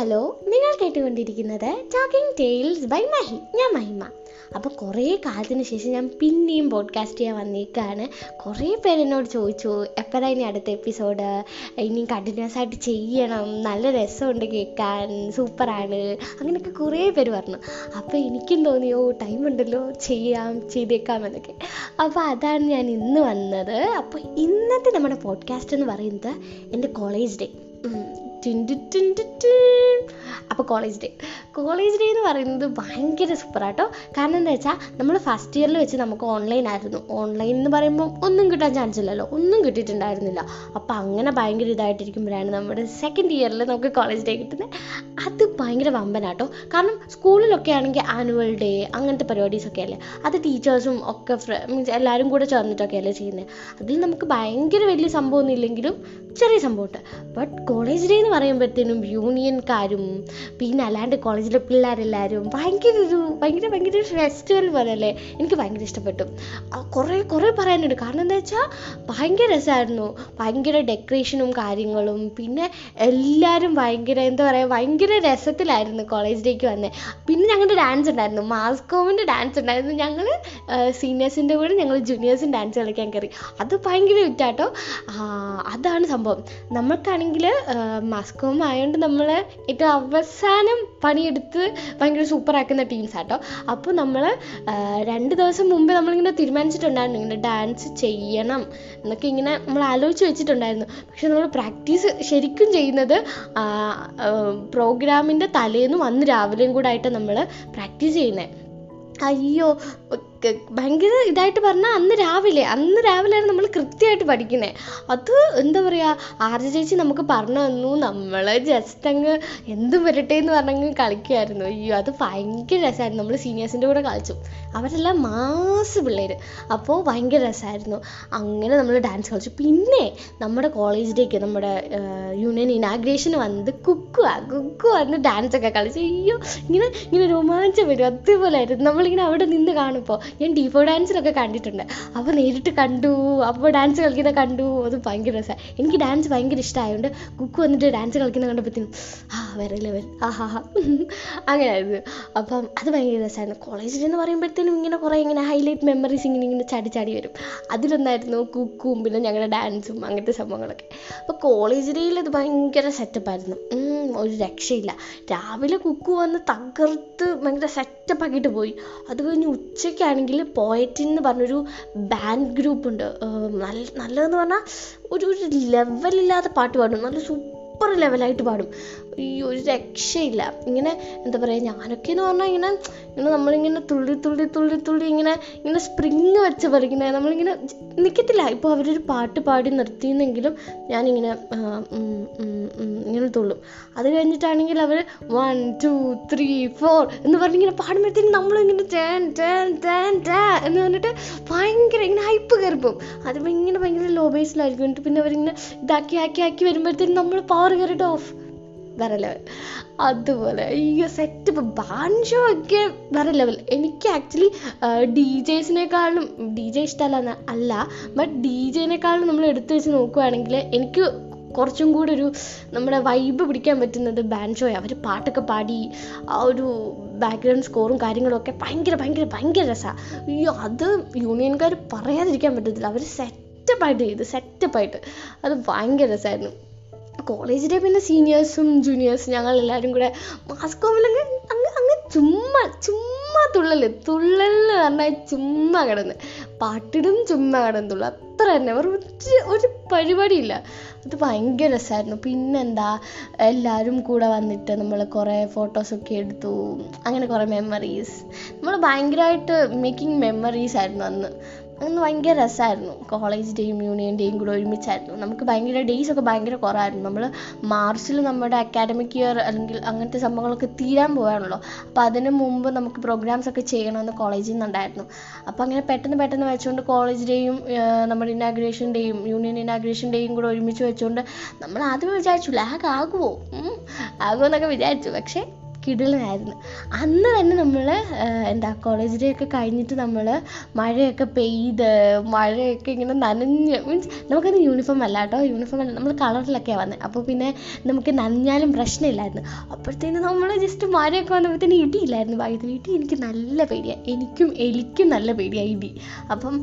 Hello, നിങ്ങൾ കേട്ടുകൊണ്ടിരിക്കുന്നത് talking tales by Mahi. ഞാൻ മഹിമ. അപ്പോൾ കുറേ കാലത്തിന് ശേഷം ഞാൻ പിന്നെയും പോഡ്കാസ്റ്റ് ചെയ്യാൻ വന്നേക്കാണ്. കുറേ പേരെന്നോട് ചോദിച്ചു എപ്പോഴാണ് ഇനി അടുത്ത എപ്പിസോഡ്, ഇനിയും കണ്ടിന്യൂസ് ആയിട്ട് ചെയ്യണം, നല്ല രസമുണ്ട് കേൾക്കാൻ, സൂപ്പറാണ്, അങ്ങനെയൊക്കെ കുറേ പേര് പറഞ്ഞു. അപ്പോൾ എനിക്കും തോന്നിയോ ടൈമുണ്ടല്ലോ ചെയ്യാം, ചെയ്തേക്കാം എന്നൊക്കെ. അപ്പോൾ അതാണ് ഞാൻ ഇന്ന് വന്നത്. അപ്പോൾ ഇന്നത്തെ നമ്മുടെ പോഡ്കാസ്റ്റ് എന്ന് പറയുന്നത് എൻ്റെ കോളേജ് ഡേ. അപ്പോൾ കോളേജ് ഡേ എന്ന് പറയുന്നത് ഭയങ്കര സൂപ്പറാട്ടോ. കാരണം എന്താ വെച്ചാൽ, നമ്മൾ ഫസ്റ്റ് ഇയറിൽ വെച്ച് നമുക്ക് ഓൺലൈൻ എന്ന് പറയുമ്പോൾ ഒന്നും കിട്ടാൻ ചാൻസ് ഇല്ലല്ലോ, ഒന്നും കിട്ടിയിട്ടുണ്ടായിരുന്നില്ല. അപ്പോൾ അങ്ങനെ ഭയങ്കര ഇതായിട്ടിരിക്കുമ്പോഴാണ് നമ്മുടെ സെക്കൻഡ് ഇയറിൽ നമുക്ക് കോളേജ് ഡേ കിട്ടുന്നത്. അത് ഭയങ്കര വമ്പനാട്ടോ. കാരണം സ്കൂളിലൊക്കെ ആണെങ്കിൽ ആനുവൽ ഡേ അങ്ങനത്തെ പരിപാടീസൊക്കെ അല്ലേ, അത് ടീച്ചേഴ്സും ഒക്കെ മീൻസ് എല്ലാവരും കൂടെ ചേർന്നിട്ടൊക്കെ അല്ലേ ചെയ്യുന്നത്. അതിൽ നമുക്ക് ഭയങ്കര വലിയ സംഭവമൊന്നും ഇല്ലെങ്കിലും ചെറിയ സംഭവമുണ്ട്. ബട്ട് കോളേജ് ഡേ എന്ന് പറയുമ്പോഴത്തേനും യൂണിയൻകാരും പിന്നെ അല്ലാണ്ട് കോളേജിലെ പിള്ളേരെല്ലാവരും ഭയങ്കര ഫെസ്റ്റിവൽ പോലെയല്ലേ. എനിക്ക് ഭയങ്കര ഇഷ്ടപ്പെട്ടു. കുറേ പറയാനുണ്ട്. കാരണം എന്താ വെച്ചാൽ ഭയങ്കര രസമായിരുന്നു. ഭയങ്കര ഡെക്കറേഷനും കാര്യങ്ങളും പിന്നെ എല്ലാവരും ഭയങ്കര രസത്തിലായിരുന്നു കോളേജ് ഡേക്ക് വന്നത്. പിന്നെ ഞങ്ങളുടെ ഡാൻസ് ഉണ്ടായിരുന്നു, മാസ്കോമിൻ്റെ ഡാൻസ് ഉണ്ടായിരുന്നു. ഞങ്ങൾ സീനിയേഴ്സിൻ്റെ കൂടെ ഞങ്ങൾ ജൂനിയേഴ്സും ഡാൻസ് കളിക്കാൻ കയറി. അത് ഭയങ്കര വിറ്റാട്ടോ. അതാണ് സംഭവം. നമ്മൾക്കാണെങ്കിൽ മാസ്കോം ആയതുകൊണ്ട് നമ്മൾ ഏറ്റവും അവസാനം പണിയെടുത്ത് ഭയങ്കര സൂപ്പറാക്കുന്ന ടീംസാട്ടോ. അപ്പോൾ നമ്മൾ 2 ദിവസം മുമ്പ് നമ്മളിങ്ങനെ തീരുമാനിച്ചിട്ടുണ്ടായിരുന്നു ഇങ്ങനെ ഡാൻസ് ചെയ്യണം എന്നൊക്കെ, ഇങ്ങനെ നമ്മൾ ആലോചിച്ച് വെച്ചിട്ടുണ്ടായിരുന്നു. പക്ഷെ നമ്മൾ പ്രാക്ടീസ് ശരിക്കും ചെയ്യുന്നത് പ്രോഗ്രാമിൻ്റെ തലേന്നും അന്ന് രാവിലെയും കൂടെ ആയിട്ട് നമ്മൾ പ്രാക്ടീസ് ചെയ്യുന്നത്. അയ്യോ, ഭയങ്കര ഇതായിട്ട് പറഞ്ഞാൽ അന്ന് രാവിലെയാണ് നമ്മൾ കൃത്യമായിട്ട് പഠിക്കുന്നത്. അത് എന്താ പറയുക, ആര്യ ചേച്ചി നമുക്ക് പറഞ്ഞു തന്നു. നമ്മൾ ജസ്റ്റ് അങ്ങ് എന്തും വരട്ടെ എന്ന് പറഞ്ഞങ്ങ് കളിക്കുമായിരുന്നു. അയ്യോ, അത് ഭയങ്കര രസമായിരുന്നു. നമ്മൾ സീനിയേഴ്സിൻ്റെ കൂടെ കളിച്ചു. അവരെല്ലാം മാസ് പിള്ളേർ. അപ്പോൾ ഭയങ്കര രസമായിരുന്നു. അങ്ങനെ നമ്മൾ ഡാൻസ് കളിച്ചു. പിന്നെ നമ്മുടെ കോളേജ് ഡേക്ക് നമ്മുടെ യൂണിയൻ ഇനാഗ്രേഷൻ വന്ന് കുക്കു വന്ന് ഡാൻസൊക്കെ കളിച്ചു. അയ്യോ, ഇങ്ങനെ രോമാഞ്ചം വരും. അതുപോലെയായിരുന്നു. നമ്മളിങ്ങനെ അവിടെ നിന്ന് കാണുമ്പോൾ ഞാൻ ഡിഫോ ഡാൻസിലൊക്കെ കണ്ടിട്ടുണ്ട്. അപ്പോൾ നേരിട്ട് കണ്ടു, അപ്പോൾ ഡാൻസ് കളിക്കുന്നത് കണ്ടു. അത് ഭയങ്കര രസമാണ്. എനിക്ക് ഡാൻസ് ഭയങ്കര ഇഷ്ടമായതുകൊണ്ട് കുക്ക് വന്നിട്ട് ഡാൻസ് കളിക്കുന്നത് കണ്ടപ്പോഴത്തേനും വരല്ലേ അങ്ങനെയായിരുന്നു. അപ്പം അത് ഭയങ്കര രസമായിരുന്നു. കോളേജിൽ എന്ന് പറയുമ്പോഴത്തേനും ഇങ്ങനെ കുറേ ഹൈലൈറ്റ് മെമ്മറീസ് ഇങ്ങനെ ചാടി വരും. അതിലൊന്നായിരുന്നു കുക്കും പിന്നെ ഞങ്ങളുടെ ഡാൻസും അങ്ങനത്തെ സംഭവങ്ങളൊക്കെ. അപ്പോൾ കോളേജ് ഡേയിൽ അത് ഭയങ്കര സെറ്റപ്പായിരുന്നു, ഒരു രക്ഷയില്ല. രാവിലെ കുക്ക് വന്ന് തകർത്ത് ഭയങ്കര സെറ്റപ്പാക്കിയിട്ട് പോയി. അത് കഴിഞ്ഞ് ഉച്ചയ്ക്കാണെങ്കിൽ പോയറ്റിൻ എന്ന് പറഞ്ഞൊരു ബാൻഡ് ഗ്രൂപ്പുണ്ട്. നല്ലതെന്ന് പറഞ്ഞാൽ ഒരു ലെവലില്ലാത്ത പാട്ട് പാടും, നല്ല സൂപ്പർ ലെവലായിട്ട് പാടും. ഈ ഒരു രക്ഷയില്ല. ഇങ്ങനെ എന്താ പറയുക, ഞാനൊക്കെ എന്ന് പറഞ്ഞാൽ ഇങ്ങനെ നമ്മളിങ്ങനെ തുള്ളി ഇങ്ങനെ സ്പ്രിങ് വെച്ച് പഠിക്കുന്നത്. നമ്മളിങ്ങനെ നിൽക്കത്തില്ല. ഇപ്പോൾ അവരൊരു പാട്ട് പാടി നിർത്തിയെന്നെങ്കിലും ഞാനിങ്ങനെ തുള്ളും. അത് കഴിഞ്ഞിട്ടാണെങ്കിൽ അവർ 1 2 3 4 എന്ന് പറഞ്ഞിങ്ങനെ പാടുമ്പോഴത്തേക്കും നമ്മളിങ്ങനെ ടാൻ ടാൻ ടാൻ ടാ എന്ന് പറഞ്ഞിട്ട് ഭയങ്കര ഇങ്ങനെ ഹൈപ്പ് കയറിപ്പോവും. അതിപ്പോൾ ഇങ്ങനെ ഭയങ്കര ലോ ബേസിലായിരിക്കും. എന്നിട്ട് പിന്നെ അവരിങ്ങനെ ഇതാക്കി വരുമ്പോഴത്തേക്കും നമ്മൾ പവർ കയറിയിട്ട് ഓഫ്, വേറെ ലെവൽ. അതുപോലെ അയ്യോ സെറ്റപ്പ്. ബാൻഡ് ഷോ ഒക്കെ വേറെ ലെവൽ. എനിക്ക് ആക്ച്വലി ഡി ജെ ഇഷ്ടമല്ല ബട്ട് ഡി ജെനേക്കാളും നമ്മൾ എടുത്തു വെച്ച് നോക്കുകയാണെങ്കിൽ എനിക്ക് കുറച്ചും കൂടെ ഒരു നമ്മുടെ വൈബ് പിടിക്കാൻ പറ്റുന്നത് ബാൻഡ് ഷോയാണ്. അവർ പാട്ടൊക്കെ പാടി ആ ഒരു ബാക്ക്ഗ്രൗണ്ട് സ്കോറും കാര്യങ്ങളൊക്കെ ഭയങ്കര ഭയങ്കര ഭയങ്കര രസമാണ്. അയ്യോ, അത് യൂണിയൻകാർ പറയാതിരിക്കാൻ പറ്റത്തില്ല. അവർ സെറ്റപ്പായിട്ട് അത് ഭയങ്കര രസമായിരുന്നു. കോളേജിലെ പിന്നെ സീനിയേഴ്സും ജൂനിയേഴ്സും ഞങ്ങളെല്ലാവരും കൂടെ മാസ്കോമിലൊക്കെ അങ്ങ് ചുമ്മാ തുള്ളലെന്ന് പറഞ്ഞാൽ ചുമ്മാ കിടന്ന് പാട്ടിടും ചുമ്മാ കിടന്നുള്ളൂ. അത്ര തന്നെ, ഒരു പരിപാടിയില്ല. അത് ഭയങ്കര രസമായിരുന്നു. പിന്നെന്താ, എല്ലാവരും കൂടെ വന്നിട്ട് നമ്മൾ കുറേ ഫോട്ടോസൊക്കെ എടുത്തു. അങ്ങനെ കുറേ മെമ്മറീസ്. നമ്മൾ ഭയങ്കരമായിട്ട് മേക്കിംഗ് മെമ്മറീസ് ആയിരുന്നു അന്ന്. അന്ന് ഭയങ്കര രസമായിരുന്നു. കോളേജ് ഡേയും യൂണിയൻ ഡേയും കൂടെ ഒരുമിച്ചായിരുന്നു. നമുക്ക് ഭയങ്കര ഡേയ്സൊക്കെ ഭയങ്കര കുറവായിരുന്നു. നമ്മൾ മാർച്ചിൽ നമ്മുടെ അക്കാഡമിക് ഇയർ അല്ലെങ്കിൽ അങ്ങനത്തെ സംഭവങ്ങളൊക്കെ തീരാൻ പോകാണല്ലോ. അപ്പോൾ അതിന് മുമ്പ് നമുക്ക് പ്രോഗ്രാംസൊക്കെ ചെയ്യണമെന്ന് കോളേജിൽ നിന്നുണ്ടായിരുന്നു. അപ്പോൾ അങ്ങനെ പെട്ടെന്ന് വെച്ചുകൊണ്ട് കോളേജ് ഡേയും നമ്മുടെ ഇനാഗ്രേഷൻ ഡേയും യൂണിയൻ ഇനാഗ്രേഷൻ ഡേയും കൂടെ ഒരുമിച്ച് വെച്ചുകൊണ്ട് നമ്മൾ ആദ്യം വിചാരിച്ചു ലാഗ് ആകുമോ എന്നൊക്കെ വിചാരിച്ചു. പക്ഷേ കിടിലനായിരുന്നു. അന്ന് തന്നെ നമ്മൾ കോളേജ് ഡേ ഒക്കെ കഴിഞ്ഞിട്ട് നമ്മൾ മഴയൊക്കെ പെയ്ത് മഴയൊക്കെ ഇങ്ങനെ നനഞ്ഞ്, മീൻസ് നമുക്കത് യൂണിഫോം അല്ല കേട്ടോ, യൂണിഫോം അല്ല, നമ്മൾ കളറിലൊക്കെയാണ് വന്നത്. അപ്പോൾ പിന്നെ നമുക്ക് നനഞ്ഞാലും പ്രശ്നമില്ലായിരുന്നു. അപ്പോഴത്തേന് നമ്മൾ ജസ്റ്റ് മഴയൊക്കെ വന്നപ്പോഴത്തേന് ഇടിയില്ലായിരുന്നു ഭാഗ്യത്തിന്. ഇടി എനിക്ക് നല്ല പേടിയാണ്, എനിക്കും നല്ല പേടിയാണ് ഇടി. അപ്പം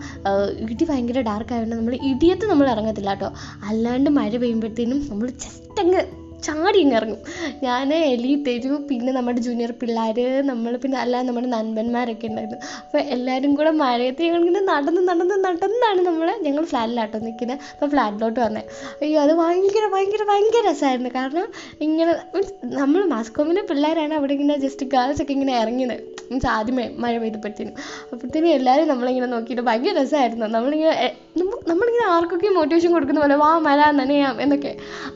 ഇടി ഭയങ്കര ഡാർക്ക് ആയതുകൊണ്ട് നമ്മൾ ഇടിയത്ത് നമ്മൾ ഇറങ്ങത്തില്ല കേട്ടോ. അല്ലാണ്ട് മഴ പെയ്യുമ്പോഴത്തേനും നമ്മൾ ജസ്റ്റ് അങ്ങ് ചാടി ഇറങ്ങും. ഞാൻ എലി തരും, പിന്നെ നമ്മുടെ ജൂനിയർ പിള്ളേർ, നമ്മൾ, പിന്നെ അല്ലാതെ നമ്മുടെ നൻപന്മാരൊക്കെ ഉണ്ടായിരുന്നു. അപ്പോൾ എല്ലാവരും കൂടെ മഴയത്ത് ഞങ്ങളിങ്ങനെ നടന്നാണ് ഞങ്ങൾ ഫ്ലാറ്റിലാട്ടോ നിൽക്കുന്നത്. അപ്പോൾ ഫ്ലാറ്റിലോട്ട് വന്നത്, അയ്യോ അത് ഭയങ്കര രസമായിരുന്നു. കാരണം ഇങ്ങനെ മീൻസ് നമ്മൾ മാസ്കോമിലെ പിള്ളേരാണ് അവിടെ ഇങ്ങനെ ജസ്റ്റ് ഗേൾസൊക്കെ ഇങ്ങനെ ഇറങ്ങിയത്, മീൻസ് ആദ്യമേ മഴ പെയ്തപ്പോഴത്തേനും. അപ്പോഴത്തേനും എല്ലാവരും നമ്മളിങ്ങനെ നോക്കിയിട്ട് ഭയങ്കര രസമായിരുന്നു. നമ്മളിങ്ങനെ ആർക്കൊക്കെ മോട്ടിവേഷൻ കൊടുക്കുന്ന പോലെ, വാ മഴ നനയാം എന്നൊക്കെ,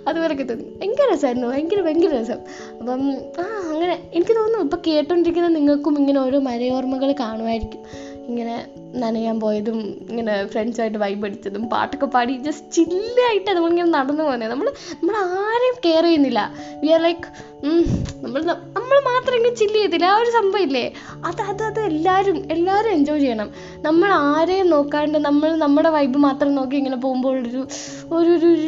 അതുപോലൊക്കെ തോന്നി. ഭയങ്കര രസമായിരുന്നു, ഭയങ്കര രസം. അപ്പം അങ്ങനെ എനിക്ക് തോന്നുന്നു ഇപ്പം കേട്ടോണ്ടിരിക്കുന്ന നിങ്ങൾക്കും ഇങ്ങനെ ഓരോ മഴയോർമ്മകൾ കാണുമായിരിക്കും. ഇങ്ങനെ നനയാൻ പോയതും ഇങ്ങനെ ഫ്രണ്ട്സായിട്ട് വൈബ് അടിച്ചതും പാട്ടൊക്കെ പാടി ജസ്റ്റ് ചില്ലായിട്ട് നമ്മളിങ്ങനെ നടന്നു പോകുന്നത്. നമ്മൾ ആരെയും കെയർ ചെയ്യുന്നില്ല. വി ആർ ലൈക്ക് നമ്മൾ മാത്രം ഇങ്ങനെ ചില്ല് ചെയ്തില്ല, ആ ഒരു സംഭവം ഇല്ലേ, അത് എല്ലാവരും എൻജോയ് ചെയ്യണം. നമ്മൾ ആരെയും നോക്കാണ്ട് നമ്മൾ നമ്മുടെ വൈബ് മാത്രം നോക്കി ഇങ്ങനെ പോകുമ്പോഴൊരു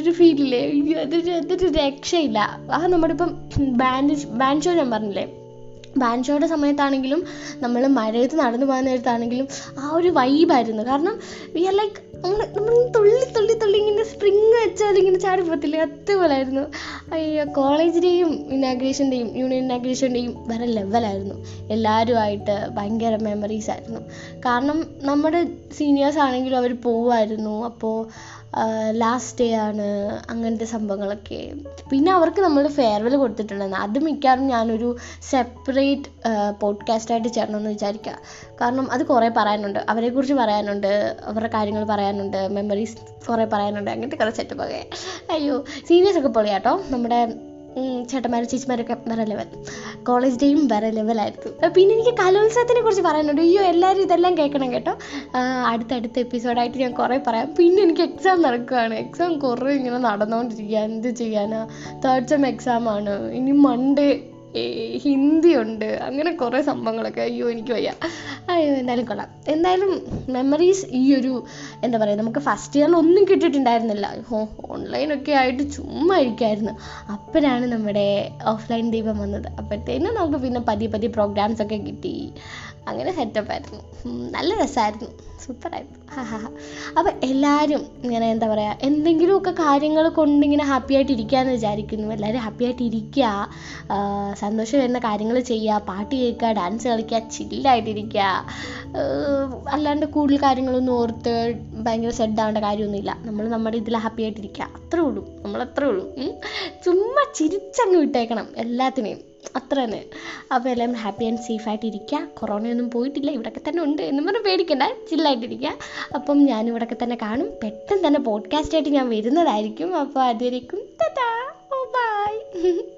ഒരു ഫീലില്ലേ, അതൊരു രക്ഷയില്ല. ആ നമ്മുടെ ഇപ്പം ബാൻഡ് ഷോ ഞാൻ പറഞ്ഞില്ലേ, ബാൻഡ് ഷോയുടെ സമയത്താണെങ്കിലും നമ്മൾ മഴയത്ത് നടന്നു പോകുന്ന നേരത്താണെങ്കിലും ആ ഒരു വൈബായിരുന്നു. കാരണം വി ആർ ലൈക്ക് നമ്മൾ തുള്ളി ഇങ്ങനെ സ്പ്രിങ് വെച്ചാൽ ഇങ്ങനെ ചാടി പോകത്തില്ലേ, അതുപോലായിരുന്നു. അയ്യോ കോളേജിൻ്റെയും യൂണിയൻ ഇനാഗ്രേഷൻ്റെയും വേറെ ലെവലായിരുന്നു. എല്ലാവരുമായിട്ട് ഭയങ്കര മെമ്മറീസ് ആയിരുന്നു. കാരണം നമ്മുടെ സീനിയേഴ്സ് ആണെങ്കിലും അവർ പോവായിരുന്നു. അപ്പോൾ ലാസ്റ്റ് ഡേ ആണ്, അങ്ങനത്തെ സംഭവങ്ങളൊക്കെ. പിന്നെ അവർക്ക് നമ്മൾ ഫെയർവെൽ കൊടുത്തിട്ടുണ്ടായിരുന്നു. അത് മിക്കവാറും ഞാനൊരു സെപ്പറേറ്റ് പോഡ്കാസ്റ്റായിട്ട് ചേർന്നെന്ന് വിചാരിക്കുക. കാരണം അത് കുറേ പറയാനുണ്ട്, അവരെക്കുറിച്ച് പറയാനുണ്ട്, അവരുടെ കാര്യങ്ങൾ പറയാനുണ്ട്, മെമ്മറീസ് കുറേ പറയാനുണ്ട്, അങ്ങനത്തെ കുറേ സെറ്റപ്പ് ഒക്കെ. അയ്യോ സീനിയേഴ്സൊക്കെ പൊളിയാട്ടോ, നമ്മുടെ ചേട്ടന്മാരും ചേച്ചിമാരൊക്കെ വേറെ ലെവൽ, കോളേജ് ഡേയും വേറെ ലെവലായിരുന്നു. പിന്നെ എനിക്ക് കലോത്സവത്തിനെ കുറിച്ച് പറയാനുണ്ട്. അയ്യോ എല്ലാവരും ഇതെല്ലാം കേൾക്കണം കേട്ടോ. അടുത്തടുത്ത എപ്പിസോഡായിട്ട് ഞാൻ കുറേ പറയാം. പിന്നെ എനിക്ക് എക്സാം നടക്കുകയാണ്, എക്സാം കുറേ ഇങ്ങനെ നടന്നുകൊണ്ടിരിക്കുക, എന്ത് ചെയ്യാനാണ്. തേർഡ് സെം എക്സാമാണ്, ഇനി മൺഡേ ഹിന്ദി ഉണ്ട്, അങ്ങനെ കുറേ സംഭവങ്ങളൊക്കെ. അയ്യോ എനിക്ക് വയ്യ. അയ്യോ എന്തായാലും കൊള്ളാം. എന്തായാലും മെമ്മറീസ് ഈ ഒരു എന്താ പറയുക, നമുക്ക് ഫസ്റ്റ് ഇയറിൽ ഒന്നും കിട്ടിയിട്ടുണ്ടായിരുന്നില്ല, ഓൺലൈനൊക്കെ ആയിട്ട് ചുമ്മാ ഇരിക്കുമായിരുന്നു. അപ്പോഴാണ് നമ്മുടെ ഓഫ്ലൈൻ ദൈവം വന്നത്. അപ്പോഴത്തേനും നമുക്ക് പിന്നെ പതിയെ പ്രോഗ്രാംസൊക്കെ കിട്ടി. അങ്ങനെ സെറ്റപ്പായിരുന്നു, നല്ല രസമായിരുന്നു, സൂപ്പറായിരുന്നു. അപ്പോൾ എല്ലാവരും ഇങ്ങനെ എന്താ പറയുക, എന്തെങ്കിലുമൊക്കെ കാര്യങ്ങൾ കൊണ്ടിങ്ങനെ ഹാപ്പി ആയിട്ട് ഇരിക്കുകയെന്ന് വിചാരിക്കുന്നു. എല്ലാവരും ഹാപ്പി ആയിട്ട് ഇരിക്കുക, സന്തോഷം വരുന്ന കാര്യങ്ങൾ ചെയ്യുക, പാട്ട് കേൾക്കുക, ഡാൻസ് കളിക്കുക, ചില്ലായിട്ടിരിക്കുക. അല്ലാണ്ട് കൂടുതൽ കാര്യങ്ങളൊന്നും ഓർത്ത് ഭയങ്കര സെഡാവേണ്ട കാര്യമൊന്നുമില്ല. നമ്മൾ നമ്മുടെ ഇതിൽ ഹാപ്പി ആയിട്ടിരിക്കുക, അത്രേ ഉള്ളൂ. നമ്മളത്രേ ഉള്ളൂ, ചുമ്മാ ചിരിച്ചങ്ങ് വിട്ടേക്കണം എല്ലാത്തിനെയും, അത്ര തന്നെ. അപ്പോൾ എല്ലാം ഹാപ്പി ആൻഡ് സേഫായിട്ടിരിക്കുക. കൊറോണയൊന്നും പോയിട്ടില്ല, ഇവിടെയൊക്കെ തന്നെ ഉണ്ട് എന്നും പറഞ്ഞാൽ പേടിക്കണ്ട, ചില്ലായിട്ടിരിക്കുക. അപ്പം ഞാനിവിടെയൊക്കെ തന്നെ കാണും, പെട്ടെന്ന് തന്നെ പോഡ്കാസ്റ്റായിട്ട് ഞാൻ വരുന്നതായിരിക്കും. അപ്പോൾ അതുവരേക്കും ടാറ്റാ, ബൈ.